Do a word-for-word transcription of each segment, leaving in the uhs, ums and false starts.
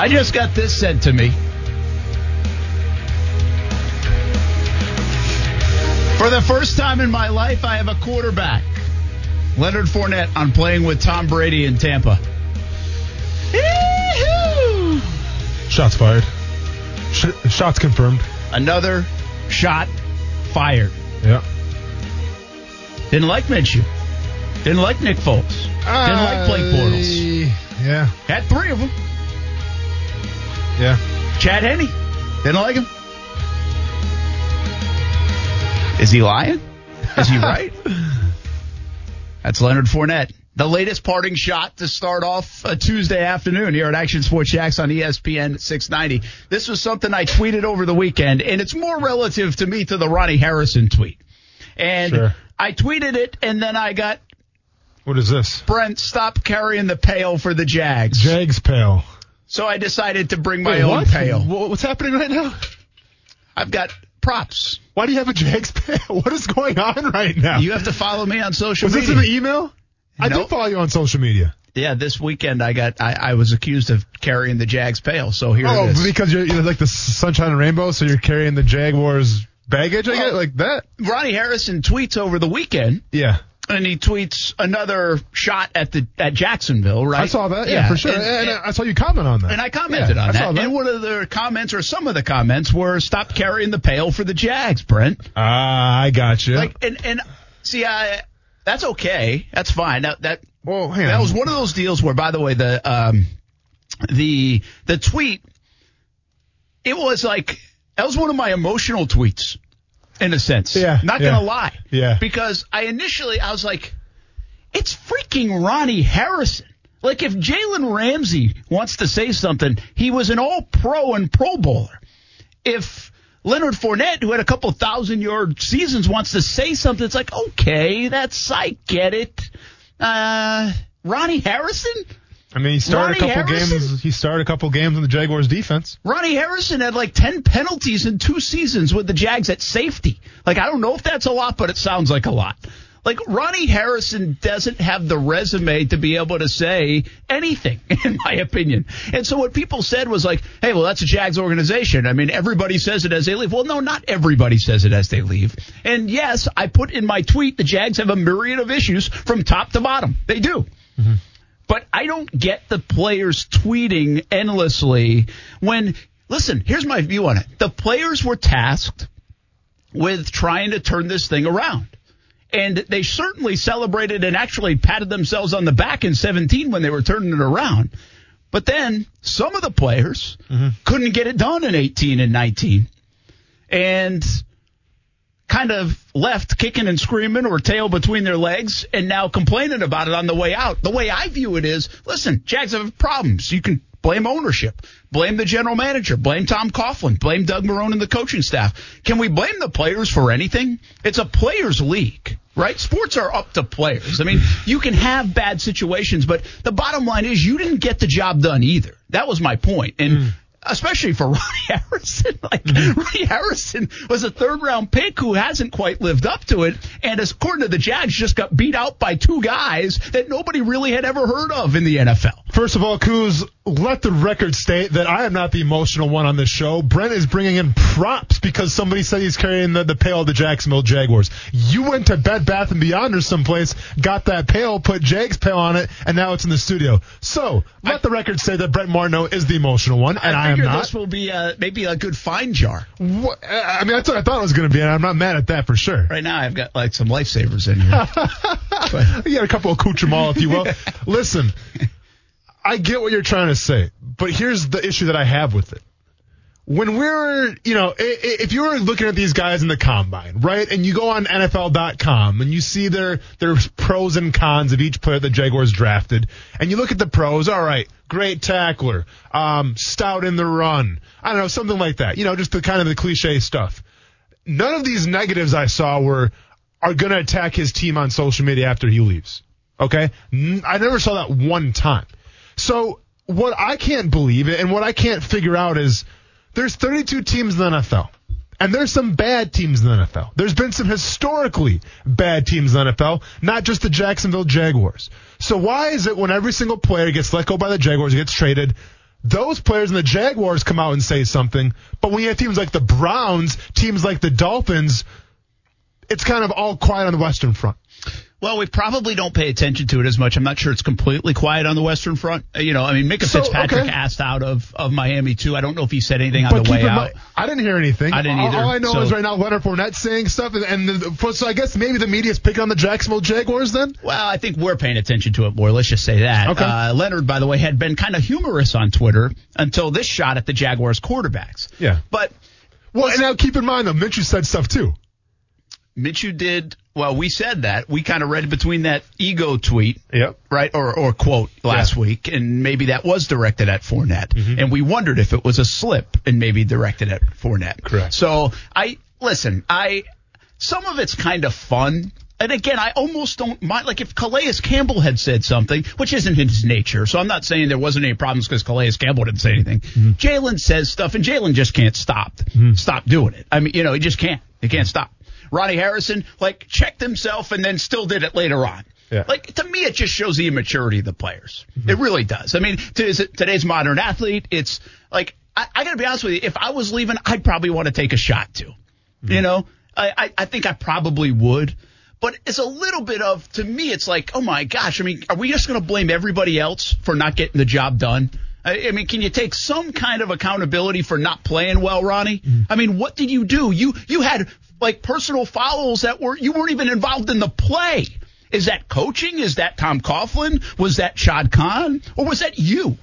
I just got this sent to me. For the first time in my life, I have a quarterback. Leonard Fournette on playing with Tom Brady in Tampa. Yee-hoo! Shots fired. Sh- shots confirmed. Another shot fired. Yeah. Didn't like Minshew. Didn't like Nick Foles. Uh, Didn't like Blake Bortles. Yeah. Had three of them. Yeah. Chad Henne. Didn't like him. Is he lying? Is he right? That's Leonard Fournette. The latest parting shot to start off a Tuesday afternoon here at Action Sports Jax on E S P N six ninety. This was something I tweeted over the weekend, and it's more relative to me to the Ronnie Harrison tweet. And sure. I tweeted it, and then I got... What is this? Brent, stop carrying the pail for the Jags. Jags pail. So I decided to bring my Wait, own what? pail. What's happening right now? I've got props. Why do you have a Jags pail? What is going on right now? You have to follow me on social was media. Was this an email? Nope. I did follow you on social media. Yeah, this weekend I got I, I was accused of carrying the Jags pail. So here oh, it is. Oh, because you're, you're like the sunshine and rainbow, so you're carrying the Jaguars baggage, I well, guess, like that? Ronnie Harrison tweets over the weekend. Yeah. And he tweets another shot at the at Jacksonville, right? I saw that, yeah, yeah. for sure. And, and, and I saw you comment on that. And I commented yeah, on I that. that. And one of the comments, or some of the comments, were, stop carrying the pail for the Jags, Brent. Ah, uh, I got you. Like, and, and see, I, that's okay. That's fine. That, that, well, hang that on. was one of those deals where, by the way, the um, the the tweet, it was like, that was one of my emotional tweets. In a sense. Yeah. Not yeah, going to lie. Yeah. Because I initially, I was like, it's freaking Ronnie Harrison. Like, if Jalen Ramsey wants to say something, he was an all-pro and pro bowler. If Leonard Fournette, who had a couple thousand-yard seasons, wants to say something, it's like, okay, that's, I get it. Uh, Ronnie Harrison? I mean, he started Ronnie a couple Harrison? games. He started a couple games on the Jaguars' defense. Ronnie Harrison had like ten penalties in two seasons with the Jags at safety. Like, I don't know if that's a lot, but it sounds like a lot. Like, Ronnie Harrison doesn't have the resume to be able to say anything, in my opinion. And so what people said was like, hey, well, that's a Jags organization. I mean, everybody says it as they leave. Well, no, not everybody says it as they leave. And, yes, I put in my tweet the Jags have a myriad of issues from top to bottom. They do. Mm-hmm. But I don't get the players tweeting endlessly when, listen, here's my view on it. The players were tasked with trying to turn this thing around. And they certainly celebrated and actually patted themselves on the back in seventeen when they were turning it around. But then some of the players mm-hmm. couldn't get it done in eighteen and nineteen. And kind of left kicking and screaming or tail between their legs and now complaining about it on the way out. The way I view it is, listen, Jags have problems. You can blame ownership, blame the general manager, blame Tom Coughlin, blame Doug Marrone and the coaching staff. Can we blame the players for anything? It's a players' league, right? Sports are up to players. I mean, you can have bad situations, but the bottom line is you didn't get the job done either. That was my point. And mm. especially for Ronnie Harrison. Like, mm-hmm. Ronnie Harrison was a third-round pick who hasn't quite lived up to it, and according to the Jags, just got beat out by two guys that nobody really had ever heard of in the N F L. First of all, Kuz, let the record state that I am not the emotional one on this show. Brent is bringing in props because somebody said he's carrying the, the pail of the Jacksonville Jaguars. You went to Bed Bath and Beyond or someplace, got that pail, put Jags pail on it, and now it's in the studio. So, let I, the record say that Brent Martineau is the emotional one, and I, I I figure I'm not. This will be uh, maybe a good fine jar. What? I mean, that's what I thought it was going to be, and I'm not mad at that for sure. Right now, I've got like some lifesavers in here. You got a couple of accoutrements, if you will. Listen, I get what you're trying to say, but here's the issue that I have with it. when we're, you know, if you're looking at these guys in the combine, right, and you go on N F L dot com and you see their, their pros and cons of each player the Jaguars drafted, and you look at the pros, all right, great tackler, um, stout in the run, I don't know, something like that, you know, just the kind of the cliche stuff. None of these negatives I saw were are going to attack his team on social media after he leaves, okay? I never saw that one time. So what I can't believe and what I can't figure out is, there's thirty-two teams in the N F L, and there's some bad teams in the N F L. There's been some historically bad teams in the N F L, not just the Jacksonville Jaguars. So why is it when every single player gets let go by the Jaguars, gets traded, those players in the Jaguars come out and say something, but when you have teams like the Browns, teams like the Dolphins, it's kind of all quiet on the Western front? Well, we probably don't pay attention to it as much. I'm not sure it's completely quiet on the Western front. You know, I mean, Micah so, Fitzpatrick okay. asked out of, of Miami, too. I don't know if he said anything on but the way out. My, I didn't hear anything. I didn't all, either. All I know so. is right now Leonard Fournette saying stuff. And, and the, so I guess maybe the media's picking on the Jacksonville Jaguars then? Well, I think we're paying attention to it more. Let's just say that. Okay. Uh, Leonard, by the way, had been kind of humorous on Twitter until this shot at the Jaguars quarterbacks. Yeah. But well, and now keep in mind, though, Minshew said stuff, too. Minshew did. Well, we said that. We kind of read between that ego tweet, yep. right, or, or quote last yeah. week, and maybe that was directed at Fournette. Mm-hmm. And we wondered if it was a slip and maybe directed at Fournette. Correct. So, I listen, I some of it's kind of fun. And again, I almost don't mind. Like if Calais Campbell had said something, which isn't his nature, so I'm not saying there wasn't any problems because Calais Campbell didn't say anything. Mm-hmm. Jalen says stuff, and Jalen just can't stop, mm-hmm. stop doing it. I mean, you know, he just can't. He can't stop. Ronnie Harrison, like, checked himself and then still did it later on. Yeah. Like, to me, it just shows the immaturity of the players. Mm-hmm. It really does. I mean, today's modern athlete, it's like, I, I got to be honest with you, if I was leaving, I'd probably want to take a shot, too. Mm-hmm. You know, I, I, I think I probably would. But it's a little bit of, to me, it's like, oh, my gosh. I mean, are we just going to blame everybody else for not getting the job done? I mean, can you take some kind of accountability for not playing well, Ronnie? Mm-hmm. I mean, what did you do? You you had, like, personal fouls that were you weren't even involved in the play. Is that coaching? Is that Tom Coughlin? Was that Chad Khan? Or was that you?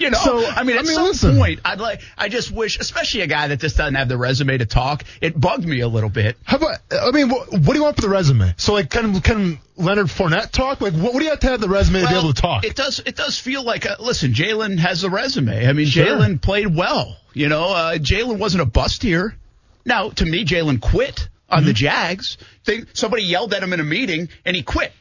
you know, so, I mean, at I mean, some listen. point, I'd like, I just wish, especially a guy that just doesn't have the resume to talk, it bugged me a little bit. How about, I mean, what, what do you want for the resume? So, like, kind of, kind of Leonard Fournette talk? Like, what, what do you have to have the resume well, to be able to talk? It does, it does feel like, a, listen, Jalen has the resume. I mean, sure. Jalen played well. You know, uh, Jalen wasn't a bust here. Now, to me, Jalen quit on mm-hmm. the Jags. They, somebody yelled at him in a meeting, and he quit.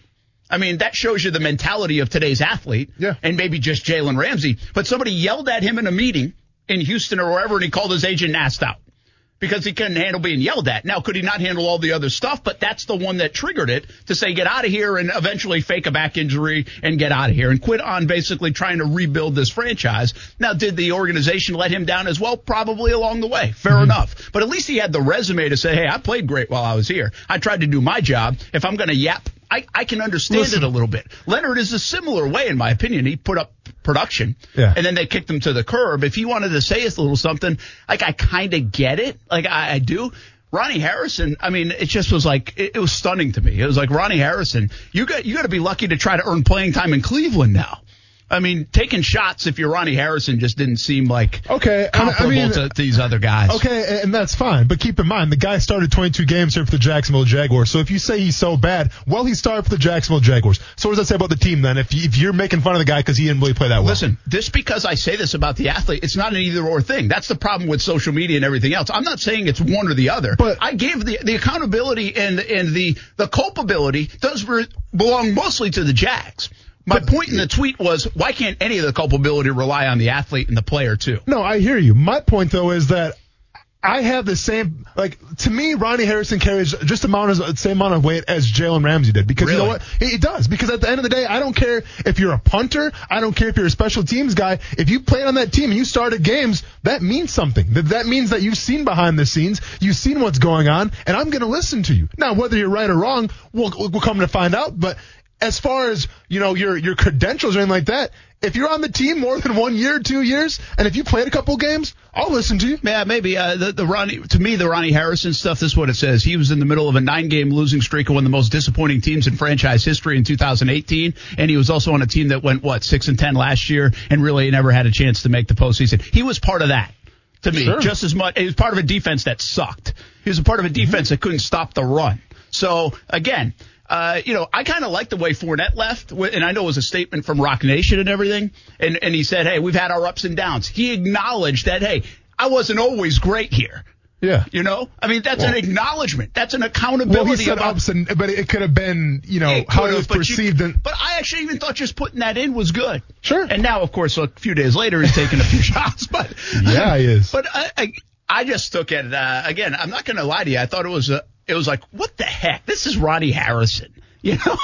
I mean, that shows you the mentality of today's athlete, yeah. and maybe just Jalen Ramsey. But somebody yelled at him in a meeting in Houston or wherever, and he called his agent and asked out because he couldn't handle being yelled at. Now, could he not handle all the other stuff? But that's the one that triggered it to say get out of here and eventually fake a back injury and get out of here and quit on basically trying to rebuild this franchise. Now, did the organization let him down as well? Probably along the way. Fair mm-hmm. enough. But at least he had the resume to say, hey, I played great while I was here. I tried to do my job. If I'm going to yap, I, I can understand Listen. it a little bit. Leonard is a similar way, in my opinion. He put up production, yeah. and then they kicked him to the curb. If he wanted to say a little something, like I kind of get it. Like I, I do. Ronnie Harrison, I mean, it just was like it, it was stunning to me. It was like Ronnie Harrison, you got you got to be lucky to try to earn playing time in Cleveland now. I mean, taking shots if you're Ronnie Harrison just didn't seem like okay, comparable I mean, to these other guys. Okay, and that's fine. But keep in mind, the guy started twenty-two games here for the Jacksonville Jaguars. So if you say he's so bad, well, he started for the Jacksonville Jaguars. So what does that say about the team then if, you, if you're making fun of the guy because he didn't really play that well? Listen, just because I say this about the athlete, it's not an either-or thing. That's the problem with social media and everything else. I'm not saying it's one or the other. But I gave the, the accountability and, and the, the culpability does re- belong mostly to the Jags. My point in the tweet was, why can't any of the culpability rely on the athlete and the player, too? No, I hear you. My point, though, is that I have the same, like, to me, Ronnie Harrison carries just amount of, same amount of weight as Jalen Ramsey did. Because really? You know what? It does. Because at the end of the day, I don't care if you're a punter. I don't care if you're a special teams guy. If you played on that team and you started games, that means something. That means that you've seen behind the scenes. You've seen what's going on. And I'm going to listen to you. Now, whether you're right or wrong, we'll, we'll come to find out. But as far as, you know, your your credentials or anything like that, if you're on the team more than one year, two years, and if you played a couple games, I'll listen to you. Yeah, maybe. Uh, the, the Ronnie, to me, the Ronnie Harrison stuff, this is what it says. He was in the middle of a nine-game losing streak of one of the most disappointing teams in franchise history in two thousand eighteen, and he was also on a team that went, what, six and ten last year and really never had a chance to make the postseason. He was part of that. to me, sure. just as much. He was part of a defense that sucked. He was a part of a defense mm-hmm. that couldn't stop the run. So, again, uh, you know, I kind of like the way Fournette left, and I know it was a statement from Rock Nation and everything, and, and he said, hey, we've had our ups and downs. He acknowledged that, hey, I wasn't always great here. Yeah. You know? I mean, that's well, an acknowledgement. That's an accountability. Well, he said about, ups and, but it could have been, you know, how it was but perceived. You, and, but I actually even thought just putting that in was good. Sure. And now, of course, a few days later, he's taking a few shots. But yeah, he is. But I, I, I just took it, uh, again, I'm not going to lie to you. I thought it was, a, it was like, what the heck? This is Ronnie Harrison. You know?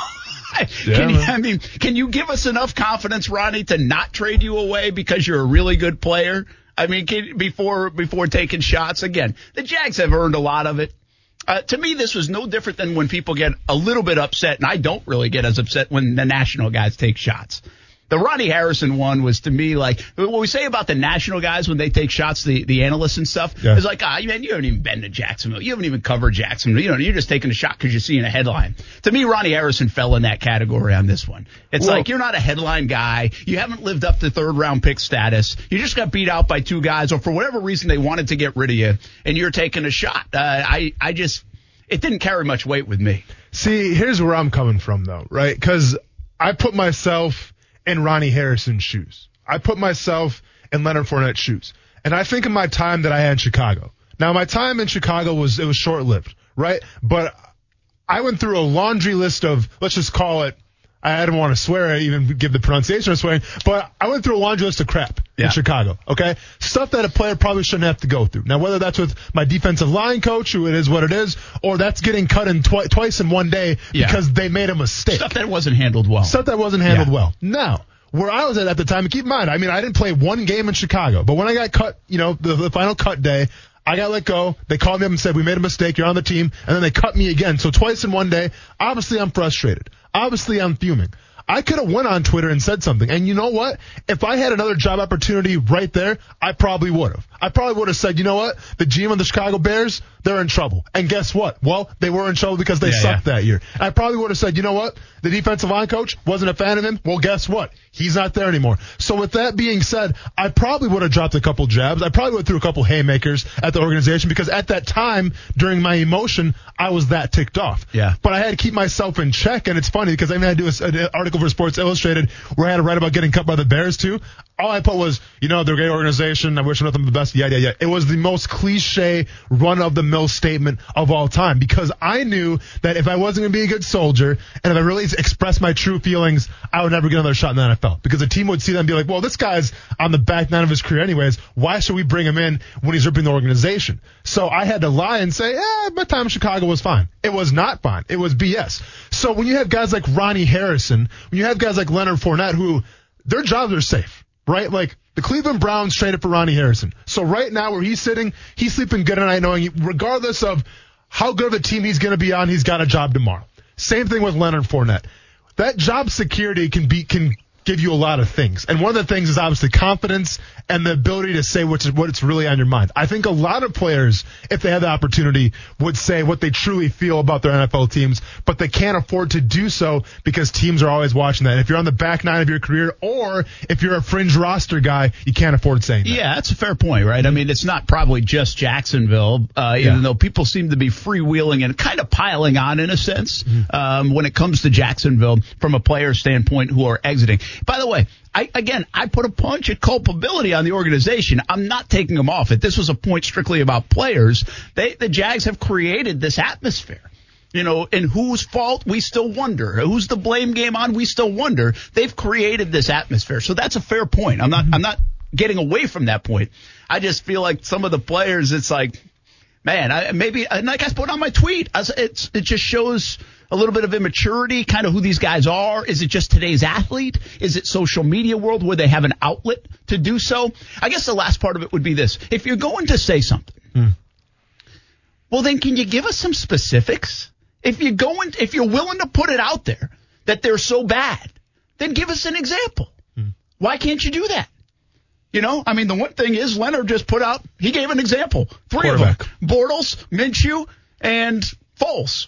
Yeah, can you, I mean, can you give us enough confidence, Ronnie, to not trade you away because you're a really good player? I mean, can, before before taking shots, again, the Jags have earned a lot of it. Uh, to me, this was no different than when people get a little bit upset, and I don't really get as upset when the national guys take shots. The Ronnie Harrison one was, to me, like, what we say about the national guys when they take shots, the, the analysts and stuff, yeah. is like, ah, man, you haven't even been to Jacksonville. You haven't even covered Jacksonville. You know, you're just taking a shot because you're seeing a headline. To me, Ronnie Harrison fell in that category on this one. It's Whoa. like, you're not a headline guy. You haven't lived up to third-round pick status. You just got beat out by two guys, or for whatever reason they wanted to get rid of you, and you're taking a shot. Uh, I, I just – it didn't carry much weight with me. See, here's where I'm coming from, though, right? Because I put myself – in Ronnie Harrison's shoes. I put myself in Leonard Fournette's shoes. And I think of my time that I had in Chicago. Now, my time in Chicago was it was short-lived, right? But I went through a laundry list of, let's just call it, I don't want to swear, even give the pronunciation of swearing, but I went through a laundry list of crap yeah. in Chicago, okay? Stuff that a player probably shouldn't have to go through. Now, whether that's with my defensive line coach, who it is what it is, or that's getting cut in twi- twice in one day yeah. because they made a mistake. Stuff that wasn't handled well. Stuff that wasn't handled yeah. well. Now, where I was at at the time, keep in mind, I mean, I didn't play one game in Chicago, but when I got cut, you know, the, the final cut day, I got let go. They called me up and said, we made a mistake. You're on the team. And then they cut me again. So twice in one day, obviously I'm frustrated. Obviously I'm fuming. I could have went on Twitter and said something. And you know what? If I had another job opportunity right there, I probably would have. I probably would have said, you know what? The G M of the Chicago Bears, they're in trouble. And guess what? Well, they were in trouble because they yeah, sucked yeah. that year. And I probably would have said, you know what? The defensive line coach wasn't a fan of him. Well, guess what? He's not there anymore. So with that being said, I probably would have dropped a couple jabs. I probably would have threw a couple haymakers at the organization because at that time, during my emotion, I was that ticked off. Yeah. But I had to keep myself in check, and it's funny because I even had to do an article for Sports Illustrated where I had to write about getting cut by the Bears too. All I put was, you know, they're a great organization. I wish them nothing but the best. Yeah, yeah, yeah. It was the most cliche run-of-the-mill statement of all time because I knew that if I wasn't going to be a good soldier and if I really expressed my true feelings, I would never get another shot in the N F L because the team would see that and be like, well, this guy's on the back nine of his career anyways. Why should we bring him in when he's ripping the organization? So I had to lie and say, eh, my time in Chicago was fine. It was not fine. It was B S. So when you have guys like Ronnie Harrison, when you have guys like Leonard Fournette who their jobs are safe, right? Like the Cleveland Browns traded for Ronnie Harrison. So right now where he's sitting, he's sleeping good at night knowing he, regardless of how good of a team he's going to be on, he's got a job tomorrow. Same thing with Leonard Fournette. That job security can be can give you a lot of things. And one of the things is obviously confidence and the ability to say what's, what's really on your mind. I think a lot of players, if they had the opportunity, would say what they truly feel about their N F L teams, but they can't afford to do so because teams are always watching that. And if you're on the back nine of your career or if you're a fringe roster guy, you can't afford saying that. Yeah, that's a fair point, right? I mean, it's not probably just Jacksonville, uh, even yeah. though people seem to be freewheeling and kind of piling on in a sense um, when it comes to Jacksonville from a player standpoint who are exiting. By the way, I, again, I put a punch of culpability on the organization. I'm not taking them off it. This was a point strictly about players. They, the Jags have created this atmosphere. You know, and whose fault we still wonder. Who's the blame game on? We still wonder. They've created this atmosphere. So that's a fair point. I'm not, mm-hmm. I'm not getting away from that point. I just feel like some of the players, it's like, man, I, maybe, and like I put on my tweet, I, it's, it just shows a little bit of immaturity, kind of who these guys are. Is it just today's athlete? Is it social media world where they have an outlet to do so? I guess the last part of it would be this. If you're going to say something, mm. well, then can you give us some specifics? If you're going, if you're willing to put it out there that they're so bad, then give us an example. Mm. Why can't you do that? You know, I mean, the one thing is Leonard just put out, he gave an example. Three of them. Bortles, Minshew, and Foles.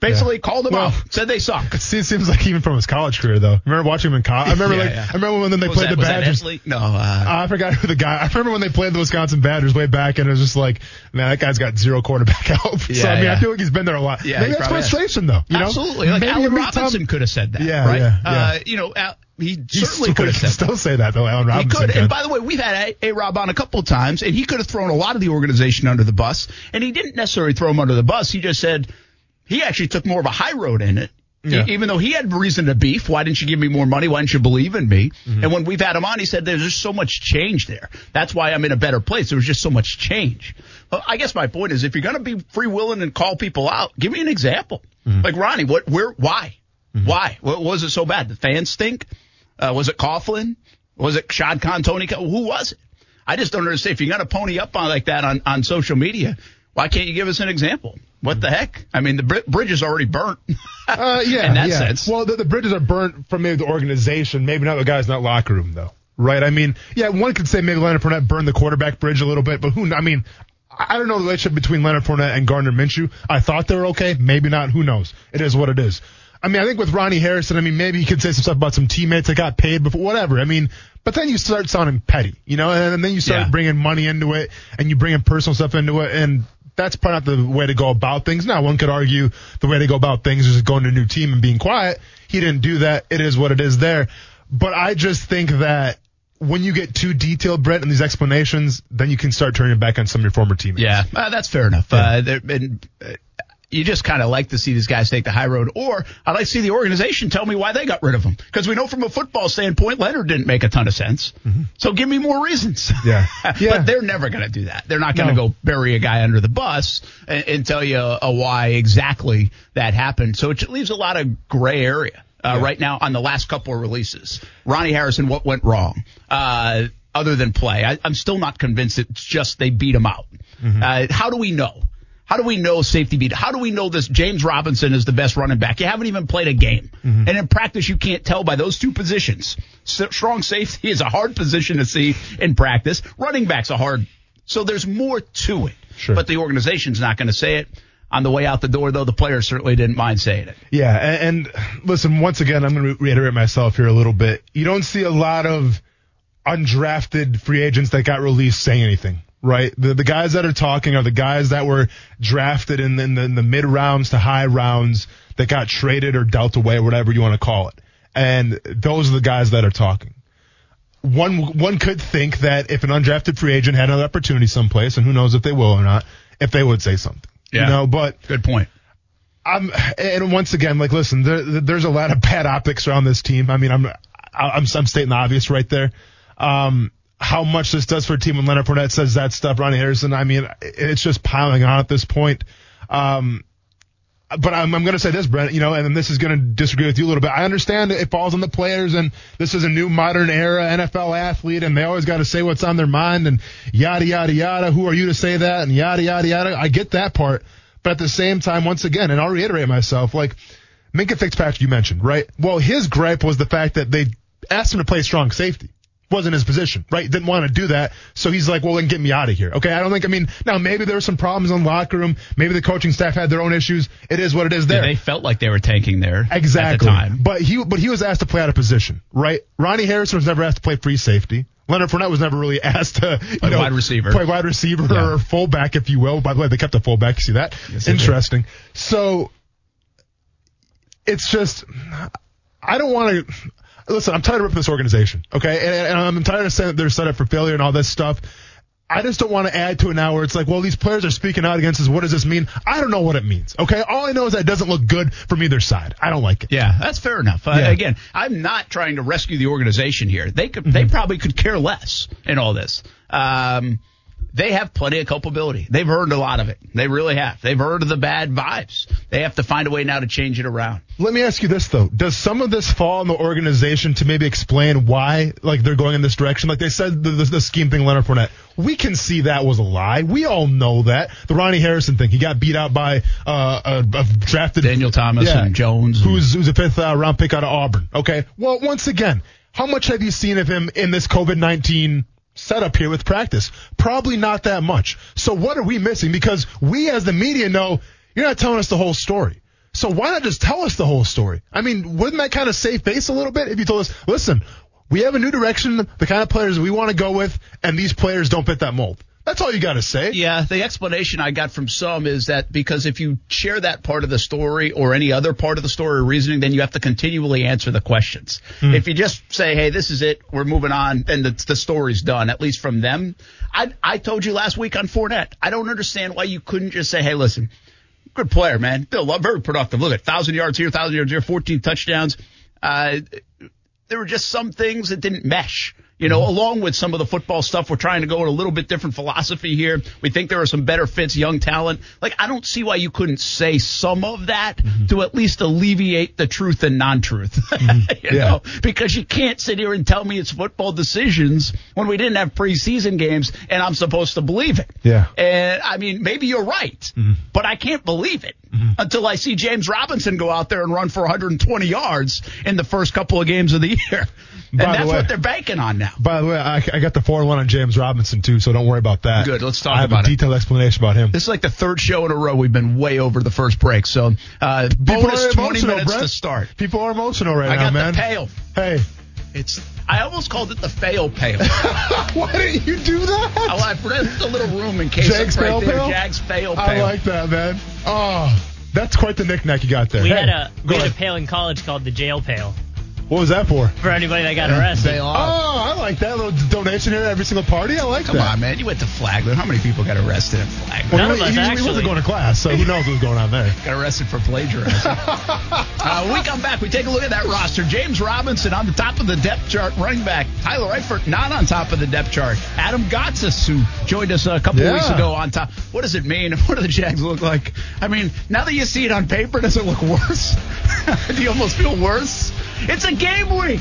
Basically yeah. called them well, out, said they suck. It seems like even from his college career, though. I remember watching him in college. I remember yeah, like yeah. I remember when they played that, the Badgers. No, uh, I forgot who the guy. I remember when they played the Wisconsin Badgers way back, and it was just like, man, that guy's got zero quarterback help. Yeah, so I mean, yeah. I feel like he's been there a lot. Yeah, maybe that's frustration, though. You Absolutely, know? Like maybe Allen Robinson could have said that. Yeah, right. Yeah, uh, yeah. You know. Al- He certainly he could have said still that. Say that, though, Allen Robinson. He could. could. And by the way, we've had A-Rob on a couple of times, and he could have thrown a lot of the organization under the bus, and he didn't necessarily throw him under the bus. He just said he actually took more of a high road in it. Yeah. Even though he had reason to beef, why didn't you give me more money? Why didn't you believe in me? Mm-hmm. And when we've had him on, he said there's just so much change there. That's why I'm in a better place. There was just so much change. Well, I guess my point is if you're going to be free-willing and call people out, give me an example. Mm-hmm. Like, Ronnie, what? Where? Why? Mm-hmm. Why? What was it so bad? The fans stink? Uh, was it Coughlin? Was it Chad Khan, Tony? Who was it? I just don't understand. If you got to pony up on like that on, on social media, why can't you give us an example? What the heck? I mean, the br- bridge is already burnt. uh, yeah, in that yeah. sense. Well, the, the bridges are burnt from maybe the organization, maybe not the guys in that locker room, though. Right? I mean, yeah, one could say maybe Leonard Fournette burned the quarterback bridge a little bit, but who? I mean, I don't know the relationship between Leonard Fournette and Gardner Minshew. I thought they were okay. Maybe not. Who knows? It is what it is. I mean, I think with Ronnie Harrison, I mean, maybe he could say some stuff about some teammates that got paid before, whatever. I mean, but then you start sounding petty, you know, and, and then you start yeah. bringing money into it, and you bring in personal stuff into it, and that's probably not the way to go about things. Now, one could argue the way to go about things is just going to a new team and being quiet. He didn't do that. It is what it is there. But I just think that when you get too detailed, Brent, in these explanations, then you can start turning your back on some of your former teammates. Yeah, uh, that's fair enough. Yeah. Uh, there, and, uh, You just kind of like to see these guys take the high road, or I'd like to see the organization tell me why they got rid of them. Because we know from a football standpoint, Leonard didn't make a ton of sense. Mm-hmm. So give me more reasons. Yeah, yeah. But they're never going to do that. They're not going to no. go bury a guy under the bus and, and tell you a, a why exactly that happened. So it leaves a lot of gray area uh, yeah. right now on the last couple of releases. Ronnie Harrison, what went wrong? Uh, other than play, I, I'm still not convinced it's just they beat him out. Mm-hmm. Uh, how do we know? How do we know safety beat? How do we know this James Robinson is the best running back? You haven't even played a game. Mm-hmm. And in practice, you can't tell by those two positions. So strong safety is a hard position to see in practice. Running back's a hard. So there's more to it. Sure. But the organization's not going to say it. On the way out the door, though, the players certainly didn't mind saying it. Yeah. And, and listen, once again, I'm going to reiterate myself here a little bit. You don't see a lot of undrafted free agents that got released saying anything. Right, the the guys that are talking are the guys that were drafted in, in, the, in the mid rounds to high rounds that got traded or dealt away, whatever you want to call it. And those are the guys that are talking. One one could think that if an undrafted free agent had an opportunity someplace, and who knows if they will or not, if they would say something. Yeah. You know, but good point. I'm and once again, like, listen, there, there's a lot of bad optics around this team. I mean, I'm I'm, I'm stating the obvious right there. Um. How much this does for a team when Leonard Fournette says that stuff, Ronnie Harrison, I mean, it's just piling on at this point. Um, but I'm, I'm going to say this, Brent, you know, and this is going to disagree with you a little bit. I understand it falls on the players, and this is a new modern era N F L athlete, and they always got to say what's on their mind, and yada, yada, yada. Who are you to say that? And yada, yada, yada. I get that part. But at the same time, once again, and I'll reiterate myself, like Minka Fitzpatrick, you mentioned, right? Well, his gripe was the fact that they asked him to play strong safety. Wasn't his position, right? Didn't want to do that. So he's like, well, then get me out of here. Okay. I don't think, I mean, now maybe there were some problems in the locker room. Maybe the coaching staff had their own issues. It is what it is there. Yeah, they felt like they were tanking there. Exactly. At the time. But he, but he was asked to play out of position, right? Ronnie Harrison was never asked to play free safety. Leonard Fournette was never really asked to, you play know, wide receiver, play wide receiver yeah. or fullback, if you will. By the way, they kept a fullback. You see that? Yes, interesting. So it's just, I don't want to, Listen, I'm tired of ripping this organization, okay? And, and I'm tired of saying that they're set up for failure and all this stuff. I just don't want to add to it now where it's like, well, these players are speaking out against us. What does this mean? I don't know what it means, okay? All I know is that it doesn't look good from either side. I don't like it. Yeah, that's fair enough. Yeah. Uh, again, I'm not trying to rescue the organization here. They could, mm-hmm. they probably could care less in all this. Um, they have plenty of culpability. They've earned a lot of it. They really have. They've earned the bad vibes. They have to find a way now to change it around. Let me ask you this, though. Does some of this fall on the organization to maybe explain why, like, they're going in this direction? Like they said, the, the, the scheme thing, Leonard Fournette. We can see that was a lie. We all know that. The Ronnie Harrison thing. He got beat out by uh, a, a drafted Daniel Thomas yeah, and Jones. And who's, who's a fifth uh, round pick out of Auburn. Okay. Well, once again, how much have you seen of him in this covid nineteen set up here with practice? Probably not that much. So what are we missing? Because we as the media know you're not telling us the whole story. So why not just tell us the whole story? I mean, wouldn't that kind of save face a little bit if you told us, listen, we have a new direction, the kind of players we want to go with, and these players don't fit that mold. That's all you got to say. Yeah, the explanation I got from some is that because if you share that part of the story or any other part of the story or reasoning, then you have to continually answer the questions. Mm. If you just say, hey, this is it, we're moving on, then the, the story's done, at least from them. I, I told you last week on Fournette, I don't understand why you couldn't just say, hey, listen, good player, man. Bill Love, very productive. Look at one thousand yards here, one thousand yards here, fourteen touchdowns. Uh, there were just some things that didn't mesh. You know, along with some of the football stuff, we're trying to go in a little bit different philosophy here. We think there are some better fits, young talent. Like, I don't see why you couldn't say some of that mm-hmm. to at least alleviate the truth and non-truth. Mm-hmm. you yeah. know, because you can't sit here and tell me it's football decisions when we didn't have preseason games and I'm supposed to believe it. Yeah. And, I mean, maybe you're right, mm-hmm. but I can't believe it mm-hmm. until I see James Robinson go out there and run for one hundred twenty yards in the first couple of games of the year. And By that's the way, what they're banking on now. By the way, I, I got the four and one on James Robinson, too, so don't worry about that. Good, let's talk about it. I have a detailed it. explanation about him. This is like the third show in a row we've been way over the first break, so uh, bonus twenty minutes Brent. to start. People are emotional right I now, man. I got the pail. Hey. It's, I almost called it the fail pail. Why didn't you do that? Oh, I left a little room in case Jags it's right there. Pail? Jags fail pail. I like that, man. Oh, that's quite the knick-knack you got there. We, hey, had, a, we had a pail in college called the jail pail. What was that for? For anybody that got arrested. Oh, I like that little donation here at every single party. I like Come that. Come on, man. You went to Flagler. How many people got arrested at Flagler? Well, None we, of us, he, actually. We wasn't going to class, so who knows what was going on there. Got arrested for plagiarism. uh, when we come back, we take a look at that roster. James Robinson on the top of the depth chart, running back. Tyler Eifert not on top of the depth chart. Adam Gotsis, who joined us a couple yeah. weeks ago, on top. What does it mean? What do the Jags look like? I mean, now that you see it on paper, does it look worse? Do you almost feel worse? It's a game week.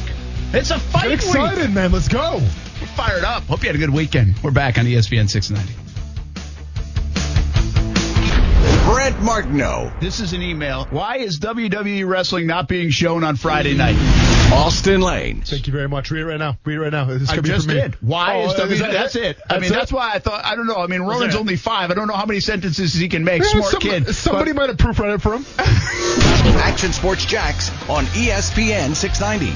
It's a fight excited, week. Excited, man. Let's go. We're fired up. Hope you had a good weekend. We're back on E S P N six ninety. Brent Martineau. This is an email. Why is W W E Wrestling not being shown on Friday night? Austin Lane. Thank you very much. Read it right now. Read it right now. This I just did. Why oh, is W W E? That, that's it. That's I mean, it? that's why I thought, I don't know. I mean, Ronan's only five. I don't know how many sentences he can make. Yeah, Smart some, kid. Somebody but, might have proofread it for him. Action Sports Jax on E S P N six ninety.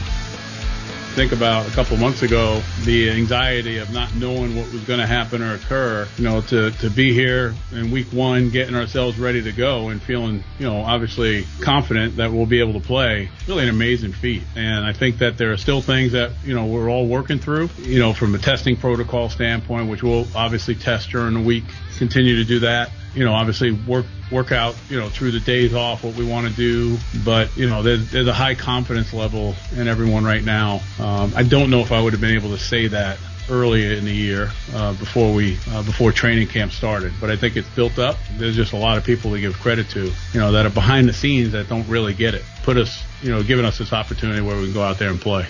Think about a couple months ago, the anxiety of not knowing what was going to happen or occur, you know, to, to be here in week one, getting ourselves ready to go and feeling, you know, obviously confident that we'll be able to play. Really an amazing feat. And I think that there are still things that, you know, we're all working through, you know, from a testing protocol standpoint, which we'll obviously test during the week, continue to do that. You know, obviously work work out, you know, through the days off what we want to do. But, you know, there's, there's a high confidence level in everyone right now. Um, I don't know if I would have been able to say that earlier in the year uh, before we uh, before training camp started. But I think it's built up. There's just a lot of people to give credit to, you know, that are behind the scenes that don't really get it. Put us, you know, giving us this opportunity where we can go out there and play.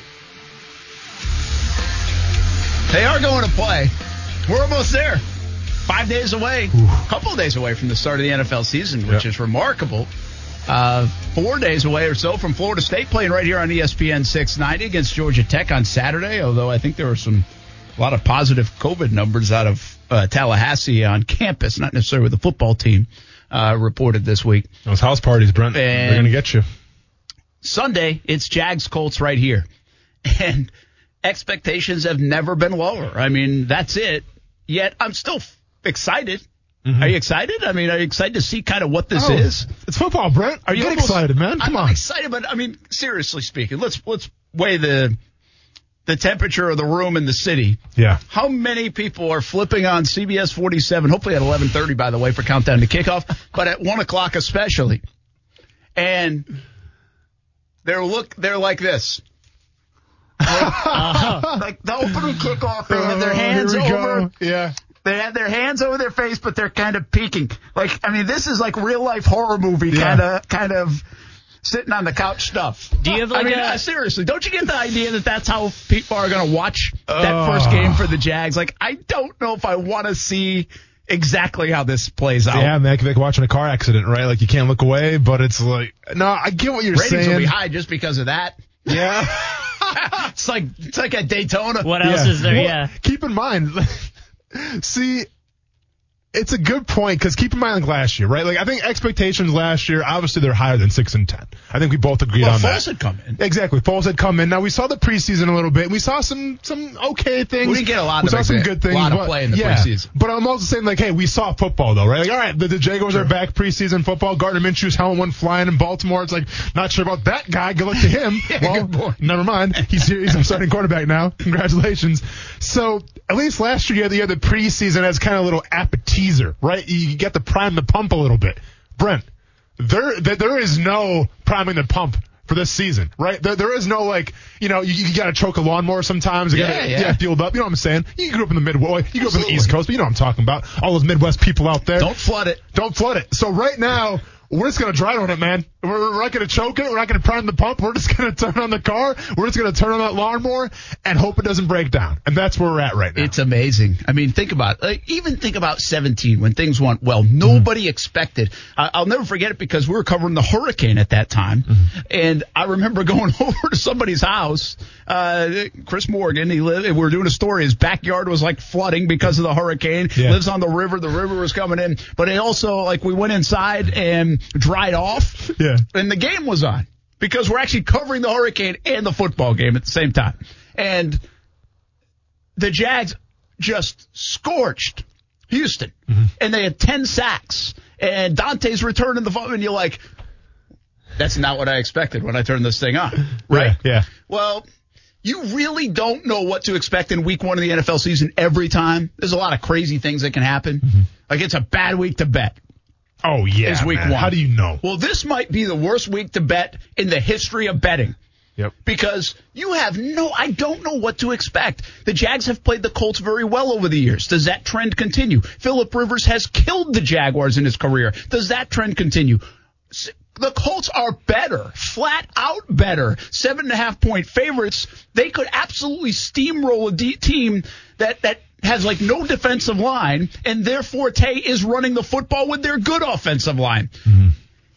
They are going to play. We're almost there. Five days away, a couple of days away from the start of the N F L season, which yep. is remarkable. Uh, four days away or so from Florida State playing right here on E S P N six ninety against Georgia Tech on Saturday, although I think there were some a lot of positive COVID numbers out of uh, Tallahassee on campus, not necessarily with the football team, uh, reported this week. Those house parties, Brent, and they're going to get you. Sunday, it's Jags-Colts right here. And expectations have never been lower. I mean, that's it. Yet I'm still – excited. Mm-hmm. Are you excited? I mean, are you excited to see kind of what this oh, is? It's football, Brent. Are you almost, excited, man? Come I'm on. excited, but I mean, seriously speaking, let's let's weigh the the temperature of the room in the city. Yeah. How many people are flipping on C B S forty-seven, hopefully at eleven thirty, by the way, for countdown to kickoff, but at one o'clock especially. And they're look, they're like this. Like, uh-huh. like the opening kickoff, they have their hands oh, over. Go. Yeah. They have their hands over their face, but they're kind of peeking. Like, I mean, this is like real life horror movie yeah. kind of, kind of sitting on the couch stuff. Do you have like I mean, a, seriously, don't you get the idea that that's how people are going to watch uh, that first game for the Jags? Like, I don't know if I want to see exactly how this plays out. Yeah, man, like watching a car accident, right? Like you can't look away, but it's like, no, I get what you're Ratings saying. Ratings will be high just because of that. Yeah, it's like it's like at Daytona. What else yeah. is there? Well, yeah, keep in mind. See, It's a good point because keep in mind like last year, right? Like I think expectations last year, obviously they're higher than six and ten. I think we both agreed well, on Foles that. Foles had come in. Exactly, Foles had come in. Now we saw the preseason a little bit. And we saw some some okay things. We didn't get a lot. We of saw some good things. A lot of but, play in the yeah, preseason. But I'm also saying like, hey, we saw football though, right? Like all right, the, the Jaguars sure. are back preseason football. Gardner Minshew's helmet went flying in Baltimore. It's like not sure about that guy. Good luck to him. yeah, well, good boy. Never mind. He's here. He's a starting quarterback now. Congratulations. So at least last year you had the, you had the preseason as kind of a little appetite. Teaser, right? You get to prime the pump a little bit. Brent, there there is no priming the pump for this season, right? There, there is no, like, you know, you, you got to choke a lawnmower sometimes. You yeah, gotta, yeah. You got to fueled up. You know what I'm saying? You grew up in the Midwest. You grew Absolutely. up in the East Coast, but you know what I'm talking about. All those Midwest people out there. Don't flood it. Don't flood it. So right now, we're just going to dry on it, man. We're, we're not going to choke it. We're not going to prime the pump. We're just going to turn on the car. We're just going to turn on that lawnmower and hope it doesn't break down. And that's where we're at right now. It's amazing. I mean, think about like, even think about seventeen when things went well. Nobody mm-hmm. expected. I, I'll never forget it because we were covering the hurricane at that time. Mm-hmm. And I remember going over to somebody's house. Uh, Chris Morgan, he lived, we were doing a story. His backyard was like flooding because of the hurricane. Yeah. Lives on the river. The river was coming in. But it also, like, we went inside and dried off. Yeah. And the game was on because we're actually covering the hurricane and the football game at the same time. And the Jags just scorched Houston. Mm-hmm. And they had ten sacks. And Dante's returning the phone. And you're like, that's not what I expected when I turned this thing on. Right? Yeah. yeah. Well, you really don't know what to expect in week one of the N F L season every time. There's a lot of crazy things that can happen. Mm-hmm. Like, it's a bad week to bet. Oh, yeah, is week man. one. How do you know? Well, this might be the worst week to bet in the history of betting. Yep. Because you have no – I don't know what to expect. The Jags have played the Colts very well over the years. Does that trend continue? Phillip Rivers has killed the Jaguars in his career. Does that trend continue? The Colts are better, flat out better. Seven-and-a-half-point favorites. They could absolutely steamroll a D- team that, that – has like no defensive line, and their forte is running the football with their good offensive line. Mm-hmm.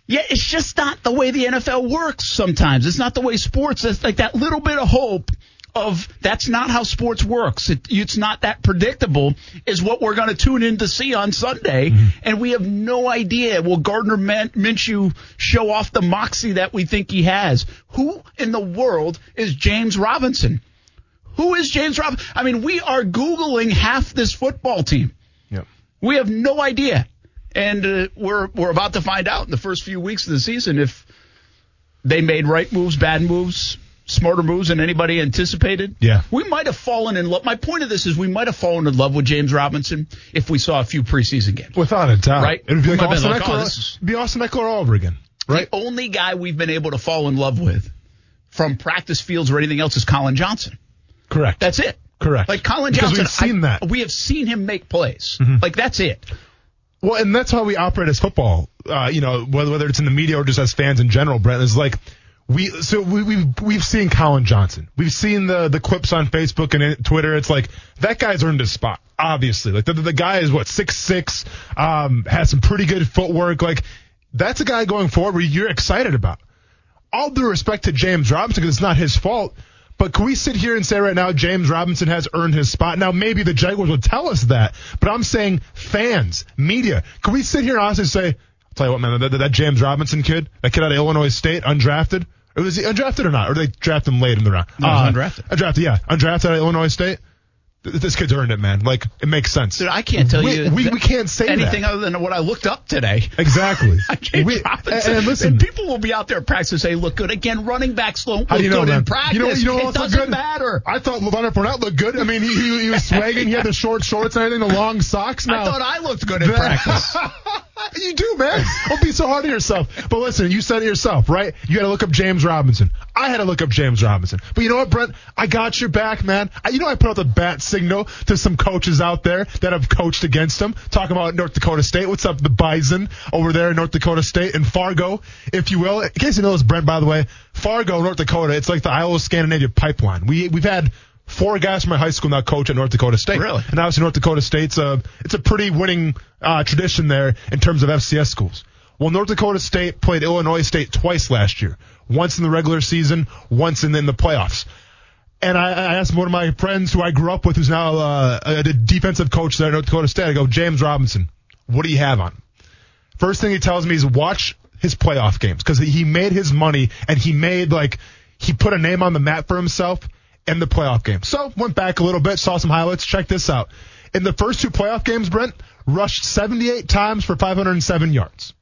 Yeah, it's just not the way the N F L works sometimes. It's not the way sports, it's like that little bit of hope of that's not how sports works. It, it's not that predictable is what we're going to tune in to see on Sunday, mm-hmm. and we have no idea. Will Gardner Minshew show off the moxie that we think he has? Who in the world is James Robinson? Who is James Robinson? I mean, we are Googling half this football team. Yep. We have no idea. And uh, we're we're about to find out in the first few weeks of the season if they made right moves, bad moves, smarter moves than anybody anticipated. Yeah. We might have fallen in love. My point of this is we might have fallen in love with James Robinson if we saw a few preseason games. Without a doubt. Right? It would be like Austin like, Eckler, oh, is... be Austin Eckler all over again. Right? The only guy we've been able to fall in love with from practice fields or anything else is Colin Johnson. Correct. That's it. Correct. Like Colin Johnson. Because we've seen that. I, we have seen him make plays. Mm-hmm. Like, that's it. Well, and that's how we operate as football, uh, you know, whether, whether it's in the media or just as fans in general, Brent. It's like, we, so we, we've, we've seen Colin Johnson. We've seen the, the clips on Facebook and Twitter. It's like, that guy's earned his spot, obviously. Like, the, the guy is, what, six six, um, has some pretty good footwork. Like, that's a guy going forward where you're excited about. All due respect to James Robinson, because it's not his fault. But can we sit here and say right now James Robinson has earned his spot? Now, maybe the Jaguars will tell us that, but I'm saying fans, media. Can we sit here and honestly say, I'll tell you what, man, that, that James Robinson kid, that kid out of Illinois State, undrafted? Or was he undrafted or not? Or did they draft him late in the round? No, uh, undrafted. Undrafted, yeah. Undrafted out of Illinois State? This kid's earned it, man. Like, it makes sense. Dude, I can't tell we, you. We, we can't say anything that. Other than what I looked up today. Exactly. I can't we, drop it. And, and, listen, and people will be out there practicing and say, look good. Again, running backs look good know, in man? practice. You know, you know it doesn't good? matter. I thought Leonard Fournette looked good. I mean, he, he, he was swagging. He had the short shorts and everything, the long socks. Now, I thought I looked good in practice. You do, man. Don't be so hard on yourself. But listen, you said it yourself, right? You had to look up James Robinson. I had to look up James Robinson. But you know what, Brent? I got your back, man. I, you know I put out the bat signal to some coaches out there that have coached against them. Talking about North Dakota State. What's up, the Bison over there in North Dakota State and Fargo, if you will. In case you know this, Brent, by the way, Fargo, North Dakota, it's like the Iowa Scandinavia pipeline. We, we've had... Four guys from my high school now coach at North Dakota State. Really? And obviously North Dakota State's a, it's a pretty winning uh, tradition there in terms of F C S schools. Well, North Dakota State played Illinois State twice last year. Once in the regular season, once in, in the playoffs. And I, I asked one of my friends who I grew up with who's now uh, a defensive coach there at North Dakota State. I go, James Robinson, What do you have on him? First thing he tells me is watch his playoff games, because he made his money and he made, like, he put a name on the map for himself in the playoff game. So went back a little bit, saw some highlights. Check this out. In the first two playoff games, Brent rushed seventy-eight times for five hundred seven yards.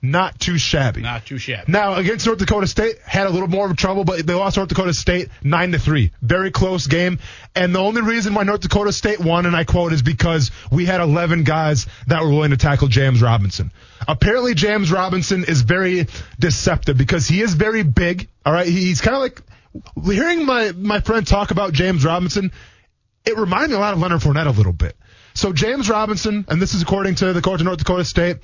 Not too shabby. Not too shabby. Now, against North Dakota State, had a little more of a trouble, but they lost North Dakota State nine to three. Very close game. And the only reason why North Dakota State won, and I quote, is because we had eleven guys that were willing to tackle James Robinson. Apparently, James Robinson is very deceptive because he is very big. All right, he's kind of like, hearing my, my friend talk about James Robinson, it reminded me a lot of Leonard Fournette a little bit. So James Robinson, and this is according to the coach of North Dakota State,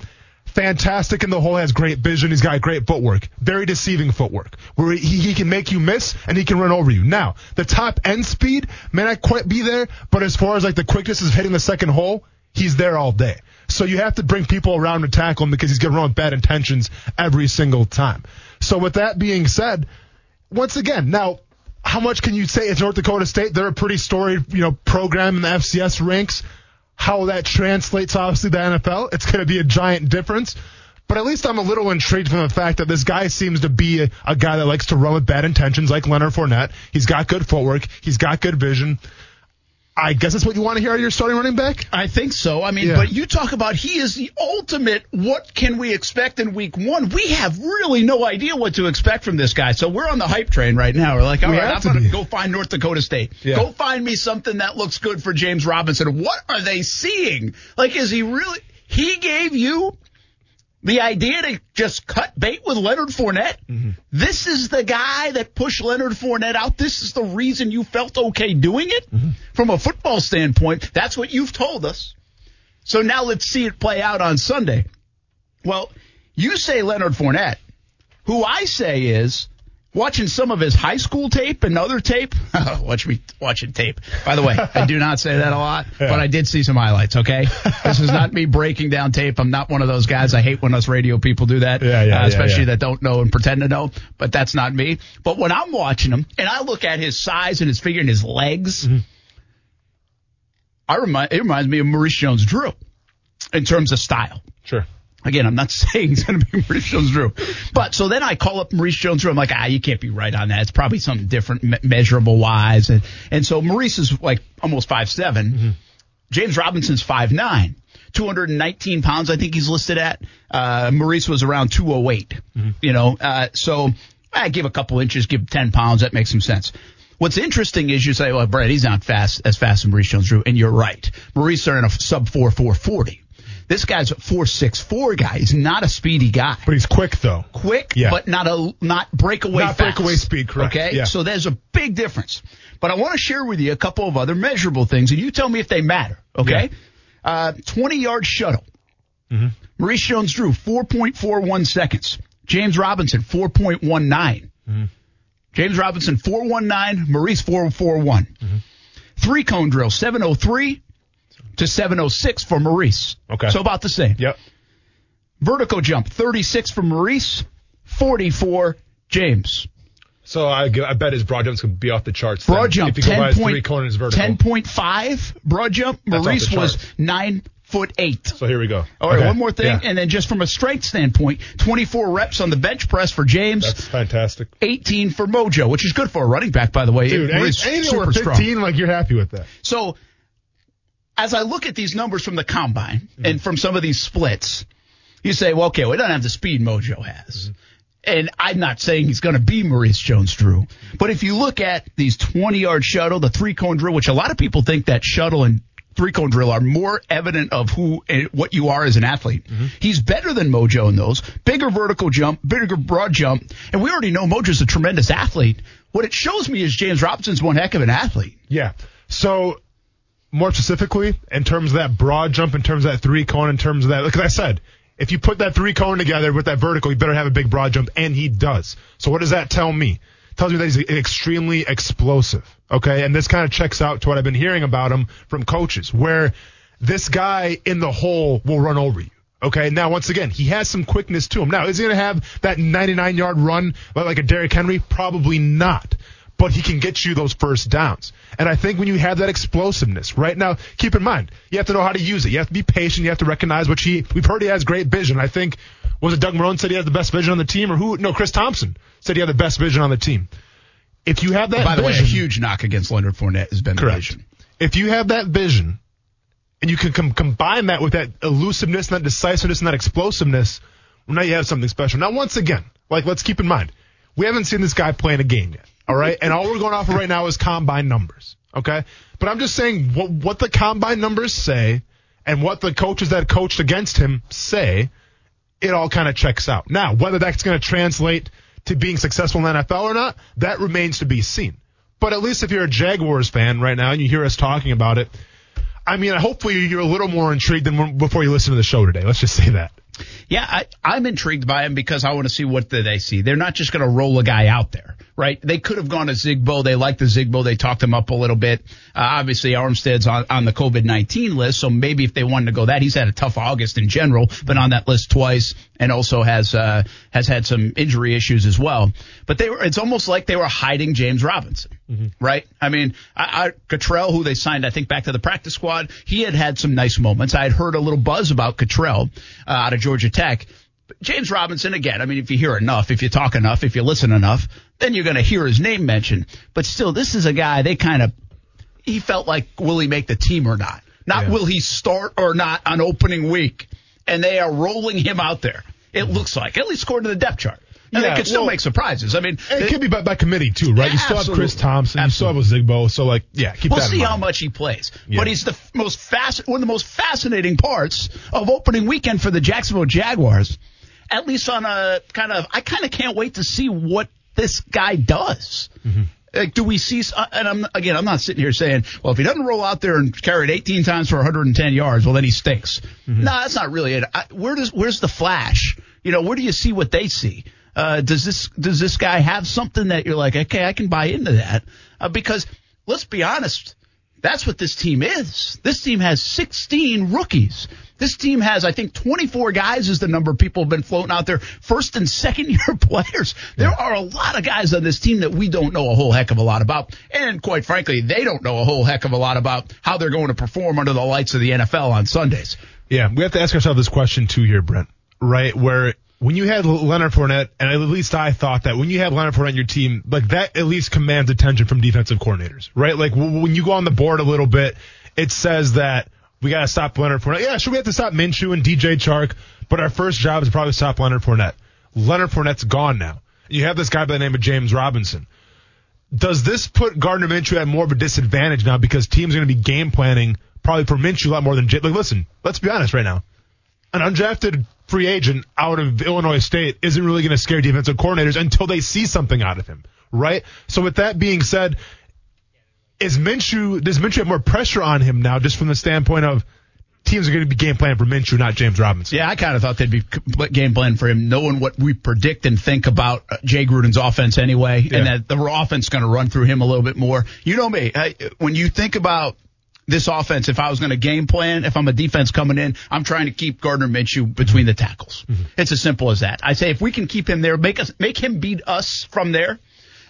fantastic in the hole, has great vision. He's got great footwork, very deceiving footwork, where he, he can make you miss and he can run over you. Now, the top end speed may not quite be there, but as far as like the quickness of hitting the second hole, he's there all day. So you have to bring people around to tackle him because he's going to run with bad intentions every single time. So with that being said, once again, now, how much can you say it's North Dakota State? They're a pretty storied, you know, program in the F C S ranks. How that translates, obviously, to the N F L, it's going to be a giant difference. But at least I'm a little intrigued from the fact that this guy seems to be a, a guy that likes to run with bad intentions like Leonard Fournette. He's got good footwork. He's got good vision. I guess that's what you want to hear out of your starting running back? I think so. I mean, yeah. But you talk about he is the ultimate what can we expect in week one. We have really no idea what to expect from this guy. So we're on the hype train right now. We're like, all we right, I'm going to go find North Dakota State. Yeah. Go find me something that looks good for James Robinson. What are they seeing? Like, is he really – he gave you the idea to just cut bait with Leonard Fournette? Mm-hmm. This is the guy that pushed Leonard Fournette out. This is the reason you felt okay doing it? Mm-hmm. From a football standpoint, that's what you've told us. So now let's see it play out on Sunday. Well, you say Leonard Fournette, who I say is watching some of his high school tape and other tape. Watch me watching tape. By the way, I do not say that a lot, yeah. But I did see some highlights, okay? This is not me breaking down tape. I'm not one of those guys. I hate when us radio people do that, yeah, yeah, uh, especially yeah, yeah. that don't know and pretend to know, but that's not me. But when I'm watching him and I look at his size and his figure and his legs, mm-hmm. I remind, it reminds me of Maurice Jones-Drew in terms of style. Sure. Again, I'm not saying it's going to be Maurice Jones-Drew. But so then I call up Maurice Jones-Drew. I'm like, ah, you can't be right on that. It's probably something different me- measurable-wise. And and so Maurice is like almost five seven. Mm-hmm. James Robinson's five nine. two hundred nineteen pounds I think he's listed at. Uh, Maurice was around two oh eight. Mm-hmm. You know, uh, so I give a couple inches, give ten pounds. That makes some sense. What's interesting is you say, well, Brett, he's not fast as fast as Maurice Jones-Drew. And you're right. Maurice are in a sub four four forty. This guy's a four six four guy. He's not a speedy guy. But he's quick, though. Quick, yeah. But not a not breakaway not fast. Not breakaway speed, correct. Okay? Yeah. So there's a big difference. But I want to share with you a couple of other measurable things, and you tell me if they matter, okay? Yeah. twenty-yard uh, shuttle. Mm-hmm. Maurice Jones-Drew, four point four one seconds. James Robinson, four point one nine. Mm-hmm. James Robinson, four one nine. Maurice, four four one. Mm-hmm. Three-cone drill, seven oh three. To seven oh six for Maurice. Okay. So about the same. Yep. Vertical jump, thirty-six for Maurice, forty for James. So I, I bet his broad jumps could be off the charts. Broad then, jump, ten point five broad jump. Maurice was nine foot eight. So here we go. All right, okay. One more thing. Yeah. And then just from a strength standpoint, twenty-four reps on the bench press for James. That's fantastic. eighteen for Mojo, which is good for a running back, by the way. Dude, eighteen over fifteen, strong. Like you're happy with that. So as I look at these numbers from the combine mm-hmm. and from some of these splits, you say, well, okay, well, it doesn't have the speed Mojo has. Mm-hmm. And I'm not saying he's going to be Maurice Jones-Drew. But if you look at these twenty-yard shuttle, the three-cone drill, which a lot of people think that shuttle and three-cone drill are more evident of who and what you are as an athlete. Mm-hmm. He's better than Mojo in those. Bigger vertical jump, bigger broad jump. And we already know Mojo's a tremendous athlete. What it shows me is James Robinson's one heck of an athlete. Yeah. So – more specifically, in terms of that broad jump, in terms of that three cone, in terms of that, like I said, if you put that three cone together with that vertical, you better have a big broad jump, and he does. So what does that tell me? It tells me that he's extremely explosive, okay? And this kind of checks out to what I've been hearing about him from coaches, where this guy in the hole will run over you, okay? Now, once again, he has some quickness to him. Now, is he going to have that ninety-nine-yard run like a Derrick Henry? Probably not. but he can get you those first downs. And I think when you have that explosiveness, right now, keep in mind, you have to know how to use it. You have to be patient. You have to recognize what he, we've heard he has great vision. I think, was it Doug Marrone said he had the best vision on the team? Or who? No, Chris Thompson said he had the best vision on the team. If you have that vision. By the vision, way, a huge knock against Leonard Fournette has been correct. The vision. If you have that vision, and you can com- combine that with that elusiveness, and that decisiveness, and that explosiveness, well, now you have something special. Now, once again, like, let's keep in mind, we haven't seen this guy play in a game yet. All right, and all we're going off of right now is combine numbers, okay? But I'm just saying what, what the combine numbers say and what the coaches that coached against him say, it all kind of checks out. Now, whether that's going to translate to being successful in the N F L or not, that remains to be seen. But at least if you're a Jaguars fan right now and you hear us talking about it, I mean, hopefully you're a little more intrigued than before you listen to the show today. Let's just say that. Yeah, I, I'm intrigued by him because I want to see what do they see. They're not just going to roll a guy out there, right? They could have gone to Zigbo. They liked the Zigbo. They talked him up a little bit. Uh, obviously, Armstead's on, on the COVID nineteen list, so maybe if they wanted to go that, he's had a tough August in general, been on that list twice, and also has uh, has had some injury issues as well. But they were, it's almost like they were hiding James Robinson, mm-hmm. right? I mean, I, I, Cottrell, who they signed, I think, back to the practice squad, he had had some nice moments. I had heard a little buzz about Cottrell uh, out of Georgia Tech. But James Robinson, again, I mean, if you hear enough, if you talk enough, if you listen enough, then you're going to hear his name mentioned. But still, this is a guy they kind of – he felt like, will he make the team or not? Not yeah. will he start or not on opening week. And they are rolling him out there, it looks like, at least according to the depth chart. And yeah, they could still well, make surprises. I mean, it they, could be by, by committee, too, right? Yeah, you still absolutely. have Chris Thompson. Absolutely. You still have Zigbo. So, like, yeah, keep we'll that in mind. We'll see how much he plays. Yeah. But he's the most fasc- one of the most fascinating parts of opening weekend for the Jacksonville Jaguars, at least on a kind of – I kind of can't wait to see what this guy does. Mm-hmm. Like, do we see – and, I'm again, I'm not sitting here saying, well, if he doesn't roll out there and carry it eighteen times for one hundred ten yards, well, then he stinks. Mm-hmm. No, that's not really it. I, where does where's the flash? You know, where do you see what they see? Uh, does this does this guy have something that you're like, okay, I can buy into that? Uh, because let's be honest, that's what this team is. This team has sixteen rookies. This team has, I think, twenty-four guys is the number of people have been floating out there, first and second year players. There are a lot of guys on this team that we don't know a whole heck of a lot about. And quite frankly, they don't know a whole heck of a lot about how they're going to perform under the lights of the N F L on Sundays. Yeah, we have to ask ourselves this question too here, Brent, right? Where when you had Leonard Fournette, and at least I thought that when you had Leonard Fournette on your team, like that at least commands attention from defensive coordinators, right? Like w- when you go on the board a little bit, it says that we got to stop Leonard Fournette. Yeah, sure, we have to stop Minshew and D J Chark, but our first job is probably stop Leonard Fournette. Leonard Fournette's gone now. You have this guy by the name of James Robinson. Does this put Gardner Minshew at more of a disadvantage now because teams are going to be game planning probably for Minshew a lot more than J- – like, listen, let's be honest right now. An undrafted free agent out of Illinois State isn't really going to scare defensive coordinators until they see something out of him, right? So with that being said, is Minshew, does Minshew have more pressure on him now just from the standpoint of teams are going to be game planning for Minshew, not James Robinson? Yeah, I kind of thought they'd be game planning for him, knowing what we predict and think about Jay Gruden's offense anyway, yeah. and that the offense is going to run through him a little bit more. You know me, I, when you think about this offense, if I was going to game plan, if I'm a defense coming in, I'm trying to keep Gardner Minshew between the tackles. Mm-hmm. It's as simple as that. I say if we can keep him there, make us, make him beat us from there.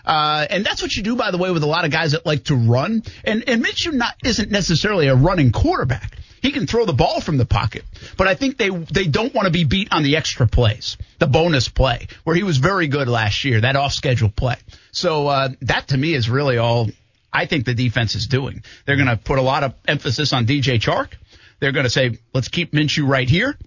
Uh, and that's what you do, by the way, with a lot of guys that like to run. And, and Minshew not, isn't necessarily a running quarterback. He can throw the ball from the pocket, but I think they they don't want to be beat on the extra plays, the bonus play, where he was very good last year, that off-schedule play. So uh, that to me is really all I think the defense is doing. They're going to put a lot of emphasis on D J Chark. They're going to say, let's keep Minshew right here,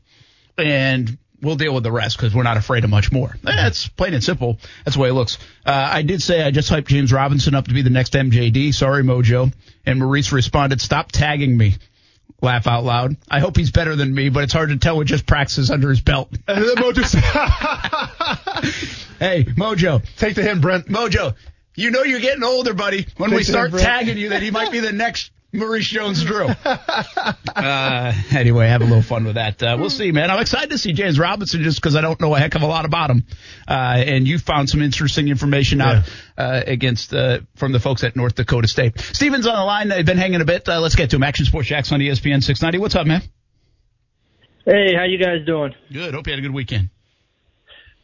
and we'll deal with the rest because we're not afraid of much more. That's plain and simple. That's the way it looks. Uh, I did say I just hyped James Robinson up to be the next M J D. Sorry, Mojo. And Maurice responded, stop tagging me. Laugh out loud. I hope he's better than me, but it's hard to tell with just practices under his belt. And then Mojo said, hey, Mojo. Take the hint, Brent. Mojo, you know you're getting older, buddy. When Take we start hint, tagging you, that he might be the next Maurice Jones-Drew. uh, anyway, have a little fun with that. Uh, we'll see, man. I'm excited to see James Robinson just because I don't know a heck of a lot about him. Uh, and you found some interesting information out yeah. uh, against uh, from the folks at North Dakota State. Steven's on the line. They've been hanging a bit. Uh, let's get to him. Action Sports Jax on E S P N six ninety. What's up, man? Hey, how you guys doing? Good. Hope you had a good weekend.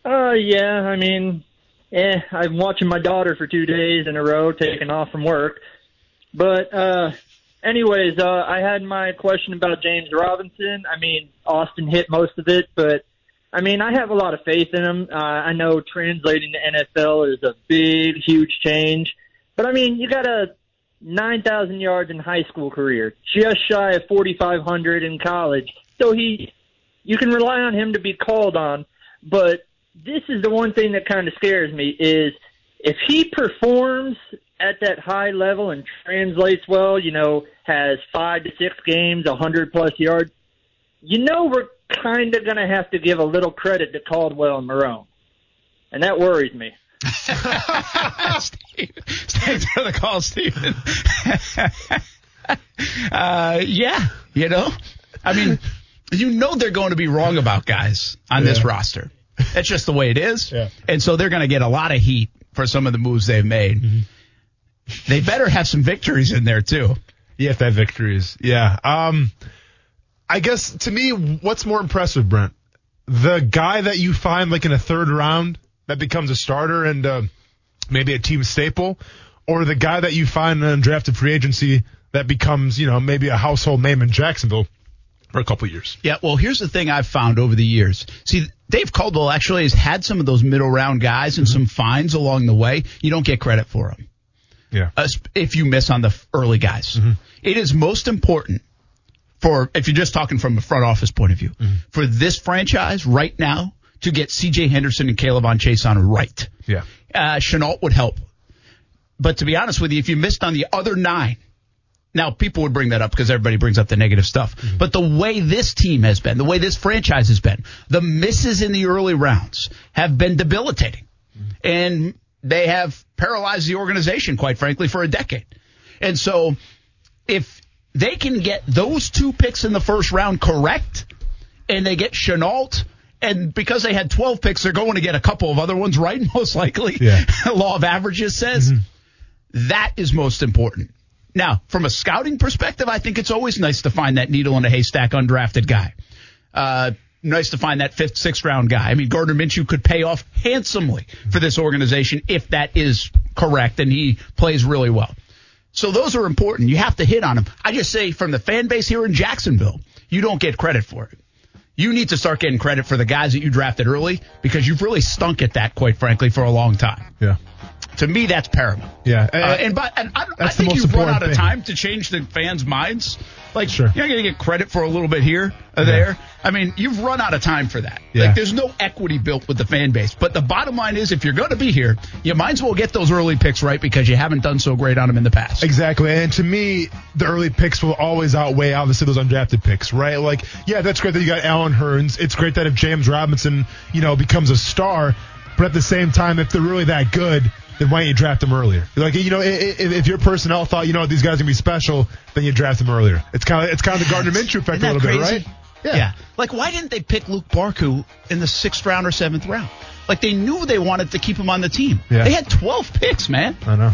Uh, yeah, I mean, eh, I'm watching my daughter for two days in a row, taking off from work. But uh, anyways, uh, I had my question about James Robinson. I mean, Austin hit most of it, but I mean, I have a lot of faith in him. Uh, I know translating to N F L is a big, huge change. But, I mean, you got a nine thousand yards in high school career, just shy of forty-five hundred in college. So he, you can rely on him to be called on. But this is the one thing that kind of scares me is if he performs at that high level and translates well, you know, has five to six games, one hundred plus yards, you know we're kind of going to have to give a little credit to Caldwell and Marrone. And that worries me. Steve, thanks for the call, Steven. uh, yeah, you know, I mean, you know they're going to be wrong about guys on yeah. this roster. That's just the way it is. Yeah. And so they're going to get a lot of heat for some of the moves they've made. Mm-hmm. They better have some victories in there, too. You have to have victories. Yeah. Um, I guess, to me, what's more impressive, Brent? The guy that you find, like, in a third round that becomes a starter and uh, maybe a team staple, or the guy that you find in undrafted free agency that becomes, you know, maybe a household name in Jacksonville for a couple of years? Yeah, well, here's the thing I've found over the years. See, Dave Caldwell actually has had some of those middle-round guys and mm-hmm. some finds along the way. You don't get credit for them yeah. uh, if you miss on the early guys. Mm-hmm. It is most important. For, if you're just talking from a front office point of view, mm-hmm. for this franchise right now to get C J Henderson and Caleb on Chase on right. Yeah. Uh, Chenault would help. But to be honest with you, if you missed on the other nine, now people would bring that up because everybody brings up the negative stuff. Mm-hmm. But the way this team has been, the way this franchise has been, the misses in the early rounds have been debilitating. Mm-hmm. And they have paralyzed the organization, quite frankly, for a decade. And so if they can get those two picks in the first round correct, and they get Chenault, and because they had twelve picks, they're going to get a couple of other ones right, most likely. Yeah. Law of averages says mm-hmm. that is most important. Now, from a scouting perspective, I think it's always nice to find that needle in a haystack undrafted guy. Uh, nice to find that fifth, sixth round guy. I mean, Gardner Minshew could pay off handsomely for this organization if that is correct, and he plays really well. So those are important. You have to hit on them. I just say from the fan base here in Jacksonville, you don't get credit for it. You need to start getting credit for the guys that you drafted early because you've really stunk at that, quite frankly, for a long time. Yeah. To me, that's paramount. Yeah. And, uh, and, by, and I, I think you've run out of thing. time to change the fans' minds. Like, sure. You're not going to get credit for a little bit here or yeah. there. I mean, you've run out of time for that. Yeah. Like, there's no equity built with the fan base. But the bottom line is, if you're going to be here, you might as well get those early picks right because you haven't done so great on them in the past. Exactly. And to me, the early picks will always outweigh, obviously, those undrafted picks, right? Like, yeah, that's great that you got Allen Hurns. It's great that if James Robinson, you know, becomes a star. But at the same time, if they're really that good, then why don't you draft them earlier? Like, you know, if, if your personnel thought, you know, these guys are going to be special, then you draft them earlier. It's kind of it's kind of the Gardner Minshew effect a little crazy? bit, right? Yeah. yeah. Like, why didn't they pick Luke Barku in the sixth round or seventh round? Like, they knew they wanted to keep him on the team. Yeah. They had twelve picks, man. I know.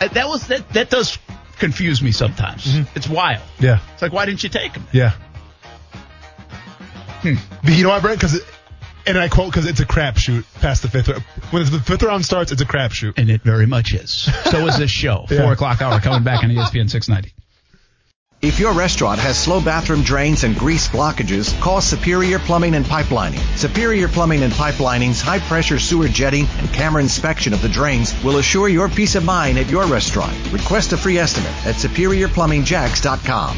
That was that that does confuse me sometimes. Mm-hmm. It's wild. Yeah. It's like, why didn't you take him? Yeah. Hmm. But you know what, Brent? Because and I quote, because it's a crapshoot past the fifth round. When the fifth round starts, it's a crapshoot. And it very much is. So is this show. yeah. Four o'clock hour coming back on E S P N six ninety. If your restaurant has slow bathroom drains and grease blockages, call Superior Plumbing and Pipelining. Superior Plumbing and Pipelining's high-pressure sewer jetting and camera inspection of the drains will assure your peace of mind at your restaurant. Request a free estimate at superior plumbing jax dot com.